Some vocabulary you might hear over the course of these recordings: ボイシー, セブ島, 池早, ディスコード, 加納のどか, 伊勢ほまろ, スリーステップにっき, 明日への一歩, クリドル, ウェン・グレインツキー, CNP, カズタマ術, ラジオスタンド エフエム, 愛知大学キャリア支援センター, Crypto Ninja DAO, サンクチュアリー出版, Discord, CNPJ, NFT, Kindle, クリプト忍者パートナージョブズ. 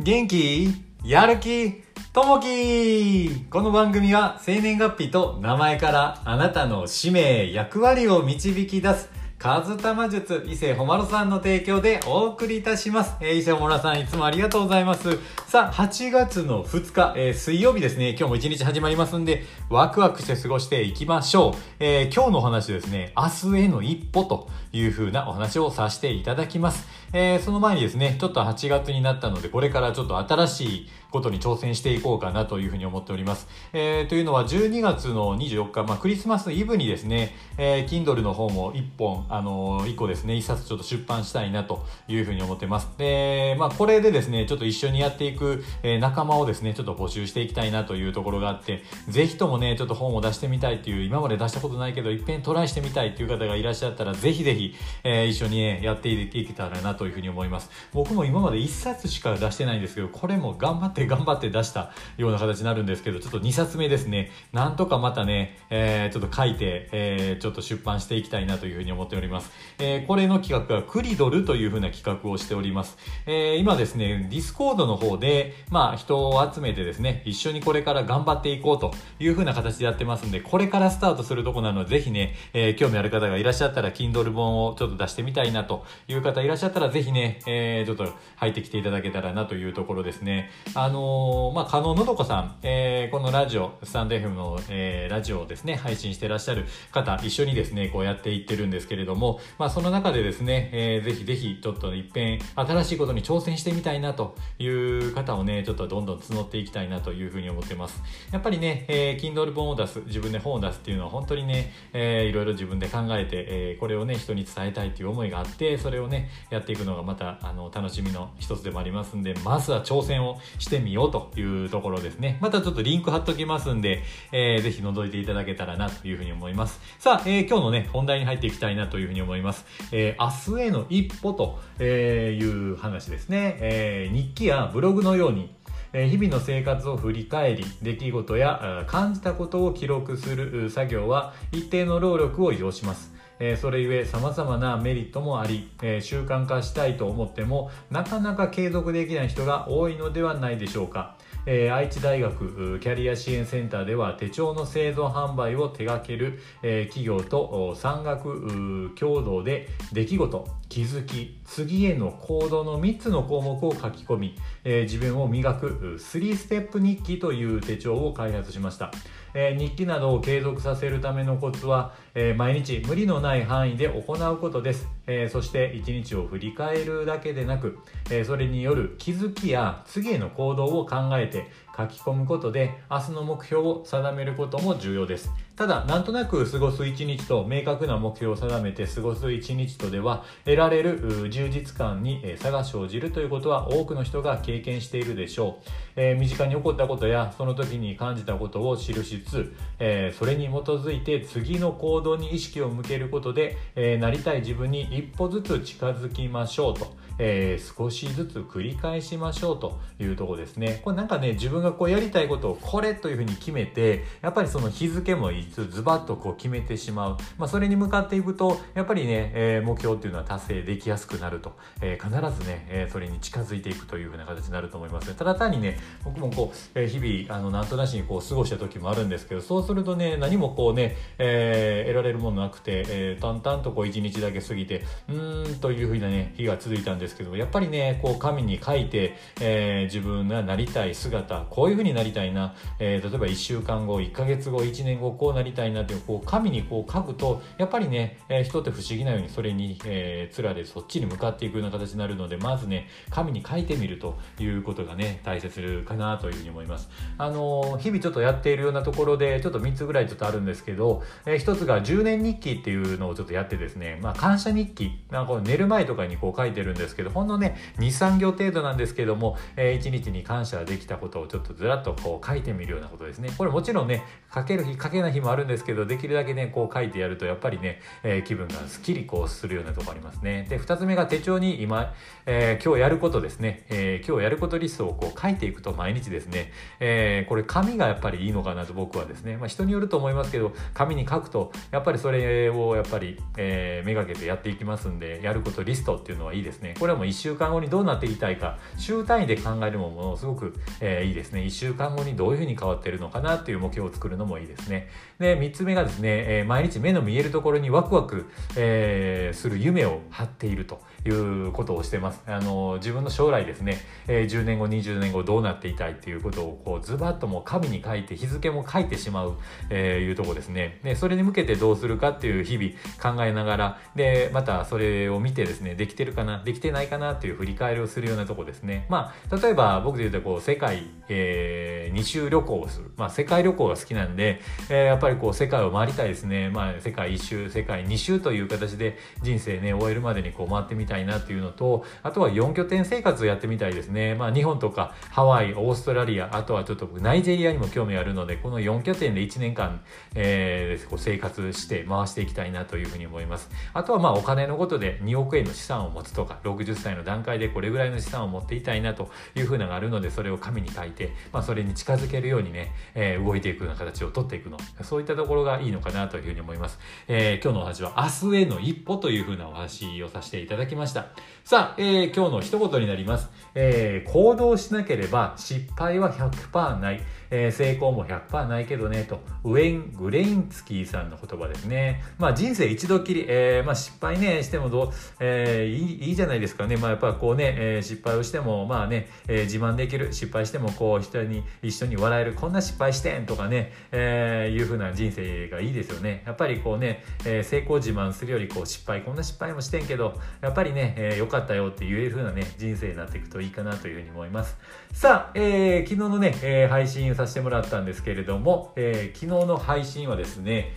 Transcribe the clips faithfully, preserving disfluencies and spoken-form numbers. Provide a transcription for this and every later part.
元気、やる気、ともき。この番組は生年月日と名前からあなたの使命、役割を導き出すカズタマ術伊勢ほまろさんの提供でお送りいたします。えー、伊勢ほまろさんいつもありがとうございます。さあはちがつのふつか、えー、水曜日ですね。今日も一日始まりますんでワクワクして過ごしていきましょう。えー、今日のお話ですね、明日への一歩というふうなお話をさせていただきます。えー、その前にですね、ちょっとはちがつになったのでこれからちょっと新しいことに挑戦していこうかなというふうに思っております。えー、というのはじゅうにがつのにじゅうよっか、まあ、クリスマスイブにですね、えー、Kindle の方もいっぽんあのー、いっこですね、いっさつちょっと出版したいなというふうに思ってます。で、まあ、これでですねちょっと一緒にやっていく、えー、仲間をですねちょっと募集していきたいなというところがあって、ぜひともねちょっと本を出してみたいっていう、今まで出したことないけど一遍トライしてみたいっていう方がいらっしゃったらぜひぜひ、えー、一緒に、ね、やっていけたらなというふうに思います。僕も今までいっさつしか出してないんですけど、これも頑張って頑張って出したような形になるんですけど、ちょっとにさつめですね、なんとかまたね、えー、ちょっと書いて、えー、ちょっと出版していきたいなというふうに思っております。えー、これの企画はクリドルというふうな企画をしております。えー、今ですねディスコードの方で、まあ、人を集めてですね一緒にこれから頑張っていこうというふうな形でやってますんで、これからスタートするとこなのでぜひね、えー、興味ある方がいらっしゃったら Kindle 本をちょっと出してみたいなという方いらっしゃったらぜひね、えー、ちょっと入ってきていただけたらなというところですね。あのー、まあ、加納のどこさん、えー、このラジオスタンド エフエム の、えー、ラジオをですね配信してらっしゃる方一緒にですねこうやっていってるんですけれども、まあ、その中でですね、えー、ぜひぜひちょっと一遍新しいことに挑戦してみたいなという方をねちょっとどんどん募っていきたいなというふうに思ってます。やっぱりね、えー、Kindle 本を出す、自分で本を出すっていうのは本当にね、えー、いろいろ自分で考えて、えー、これをね人に伝えたいという思いがあって、それをねやっていくのがまたあの楽しみの一つでもありますんで、まずは挑戦をしてみようというところですね。またちょっとリンク貼っときますんで、えー、ぜひ覗いていただけたらなというふうに思います。さあ、えー、今日のね本題に入っていきたいなとというふうに思います。えー、明日への一歩という話ですね。えー、日記やブログのように日々の生活を振り返り、出来事や感じたことを記録する作業は一定の労力を要します。えー、それゆえ様々なメリットもあり、えー、習慣化したいと思ってもなかなか継続できない人が多いのではないでしょうか。えー、愛知大学キャリア支援センターでは手帳の製造販売を手掛ける、えー、企業と産学共同で出来事、気づき、次への行動のみっつの項目を書き込み、えー、自分を磨くスリーステップにっきという手帳を開発しました。えー、日記などを継続させるためのコツは、えー、毎日無理のないない範囲で行うことです。えー、そしていちにちを振り返るだけでなく、えー、それによる気づきや次への行動を考えて書き込むことで明日の目標を定めることも重要です。ただなんとなく過ごすいちにちと明確な目標を定めて過ごすいちにちとでは得られる充実感に差が生じるということは多くの人が経験しているでしょう。えー、身近に起こったことやその時に感じたことを記しつつ、えー、それに基づいて次の行動に意識を向けることで、えー、なりたい自分に一歩ずつ近づきましょうと、えー、少しずつ繰り返しましょうというところですね。これなんかね、自分がこうやりたいことをこれというふうに決めて、やっぱりその日付もいつズバッとこう決めてしまう、まあ、それに向かっていくとやっぱりね、えー、目標っていうのは達成できやすくなると、えー、必ずね、えー、それに近づいていくというふうな形になると思います。ただ単にね、僕もこう、えー、日々あのなんとなしにこう過ごした時もあるんですけど、そうするとね何もこうね、えー、得られるものなくて、えー、淡々とこういちにちだけ過ぎてうーんというふうなね日が続いたんですけども、やっぱりねこう紙に書いて、えー、自分がなりたい姿、こういう風になりたいな、えー、例えばいっしゅうかんご、いっかげつご、いちねんごこうなりたいなってこう紙にこう書くとやっぱりね、えー、人って不思議なようにそれに、えー、つられそっちに向かっていくような形になるので、まずね紙に書いてみるということがね大切かなというふうに思います。あのー、日々ちょっとやっているようなところでちょっとみっつぐらいちょっとあるんですけど、えー、ひとつがじゅうねんにっきっていうのをちょっとやってですね、まあ、感謝日記、なんかこう寝る前とかにこう書いてるんですけど、ほんのね にさんぎょう程度なんですけども、えー、いちにちに感謝できたことをちょっとょっとずらっとこう書いてみるようなことですね。これもちろんね、書ける日書けない日もあるんですけど、できるだけねこう書いてやるとやっぱりね、えー、気分がすっきりこうするようなところありますね。で、ふたつめが手帳に今、えー、今日やることですね、えー、今日やることリストをこう書いていくと毎日ですね、えー、これ紙がやっぱりいいのかなと僕はですね、まあ、人によると思いますけど、紙に書くとやっぱりそれをやっぱり、えー、めがけてやっていきますんで、やることリストっていうのはいいですね。これはもういっしゅうかんごにどうなっていきたいか、週単位で考えるものすごく、えー、いいですね。いっしゅうかんごにどういうふうに変わっているのかなっていう目標を作るのもいいですね。で、みっつめがですね、えー、毎日目の見えるところにワクワク、えー、する夢を張っているということをしてます。あの自分の将来ですね、えー、じゅうねんごにじゅうねんごどうなっていたいっていうことをこうズバッともう紙に書いて日付も書いてしまう、えー、いうところですね。で、それに向けてどうするかっていう日々考えながら、でまたそれを見てですね、できてるかなできてないかなっていう振り返りをするようなところですね。まあ例えば僕で言うとこう世界、えー、に周旅行をする、まあ、世界旅行が好きなんで、えー、やっぱりこう世界を回りたいですね。まあ、世界いっ周世界に周という形で人生ね終えるまでにこう回ってみたいなというのと、あとはよん拠点生活をやってみたいですね。まあ、日本とかハワイ、オーストラリア、あとはちょっとナイジェリアにも興味あるので、このよん拠点でいちねんかん、えー、こう生活して回していきたいなというふうに思います。あとはまあお金のことでにおくえんの資産を持つとか、ろくじゅっさいの段階でこれぐらいの資産を持っていたいなというふうなのがあるので、それを紙に書いて、まあ、それに近づけるようにね、えー、動いていくような形を取っていくの、そういったところがいいのかなというふうに思います。えー、今日のお話は明日への一歩というふうなお話をさせていただきました。さあ、えー、今日の一言になります。えー、行動しなければ失敗は ひゃくパーセント ない、えー、成功も ひゃくパーセント ないけどねと、ウェン・グレインツキーさんの言葉ですね。まあ、人生一度きり、えーまあ、失敗ねしてもどう、えー、いい、いいじゃないですかね。まあ、やっぱこうね、えー、失敗をしてもまあね、えー、自慢できる、失敗してもこう人に一緒に笑える、こんな失敗してんとかね、えー、いう風な人生がいいですよね。やっぱりこうね、えー、成功自慢するよりこう失敗、こんな失敗もしてんけどやっぱりね、えー、よかったよって言える風なね人生になっていくといいかなという風に思います。さあ、えー、昨日のね、えー、配信させてもらったんですけれども、えー、昨日の配信はですね、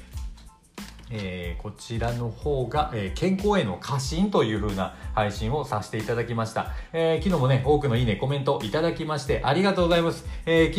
えー、こちらの方が、えー、健康への過信という風な配信をさせていただきました。えー、昨日もね、多くのいいね、コメントいただきましてありがとうございます。えー、昨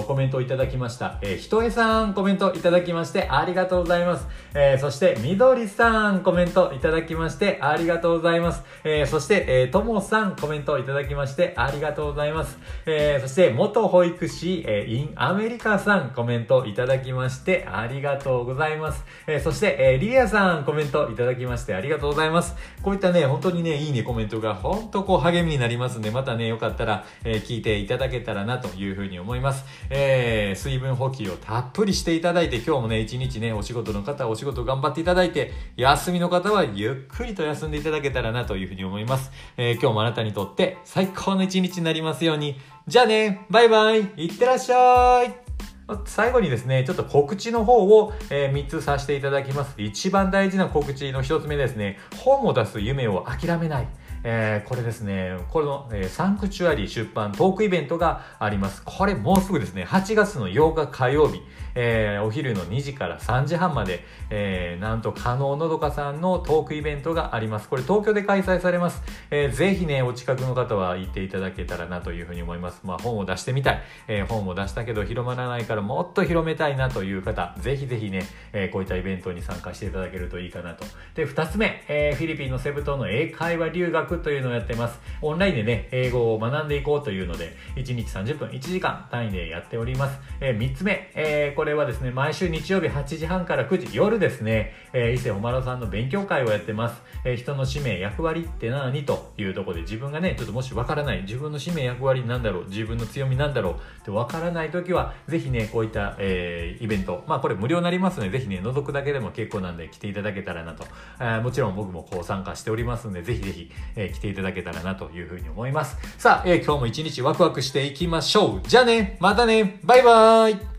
日コメントいただきました、えー、ひとえさんコメントいただきましてありがとうございます。えー、そしてみどりさんコメントいただきましてありがとうございます。えー、そして、えー、ともさんコメントいただきましてありがとうございます。えー、そして元保育士、えー、in アメリカさんコメントいただきましてありがとうございます。えー、そしてえー、リリアさんコメントいただきましてありがとうございます。こういったね本当にねいいねコメントが本当こう励みになりますので、またねよかったら、えー、聞いていただけたらなというふうに思います。えー、水分補給をたっぷりしていただいて、今日もね一日ねお仕事の方はお仕事頑張っていただいて、休みの方はゆっくりと休んでいただけたらなというふうに思います。えー、今日もあなたにとって最高の一日になりますように。じゃあね、バイバイ、いってらっしゃい。最後にですね、ちょっと告知の方を、えー、みっつさせていただきます。一番大事な告知のひとつめですね、本を出す夢を諦めない。えー、これですね、これの、えー、サンクチュアリー出版トークイベントがあります。これもうすぐですね、はちがつのようか火曜日、えー、お昼のにじからさんじはんまで、えー、なんと加納のどかさんのトークイベントがあります。これ東京で開催されます。えー、ぜひね、お近くの方は行っていただけたらなというふうに思います。まあ本を出してみたい、えー、本を出したけど広まらないからもっと広めたいなという方、ぜひぜひね、えー、こういったイベントに参加していただけるといいかなと。で、二つ目、えー、フィリピンのセブ島の英会話留学というのをやってます。オンラインでね、英語を学んでいこうというので、いちにちさんじゅっぷん、いちじかん単位でやっております。えー、みっつめ、えー、これはですね、毎週日曜日はちじはんからくじ、夜ですね、えー、伊勢おまろさんの勉強会をやってます。えー、人の使命、役割って何というところで、自分がね、ちょっともしわからない、自分の使命、役割なんだろう、自分の強みなんだろうってわからないときは、ぜひね、こういった、えー、イベント、まあこれ無料になりますので、ぜひね、覗くだけでも結構なんで来ていただけたらなと。あ、もちろん僕もこう参加しておりますので、ぜひぜひ、えー、来ていただけたらなというふうに思います。さあ、えー、今日も一日ワクワクしていきましょう。じゃあね、またね、バイバーイ。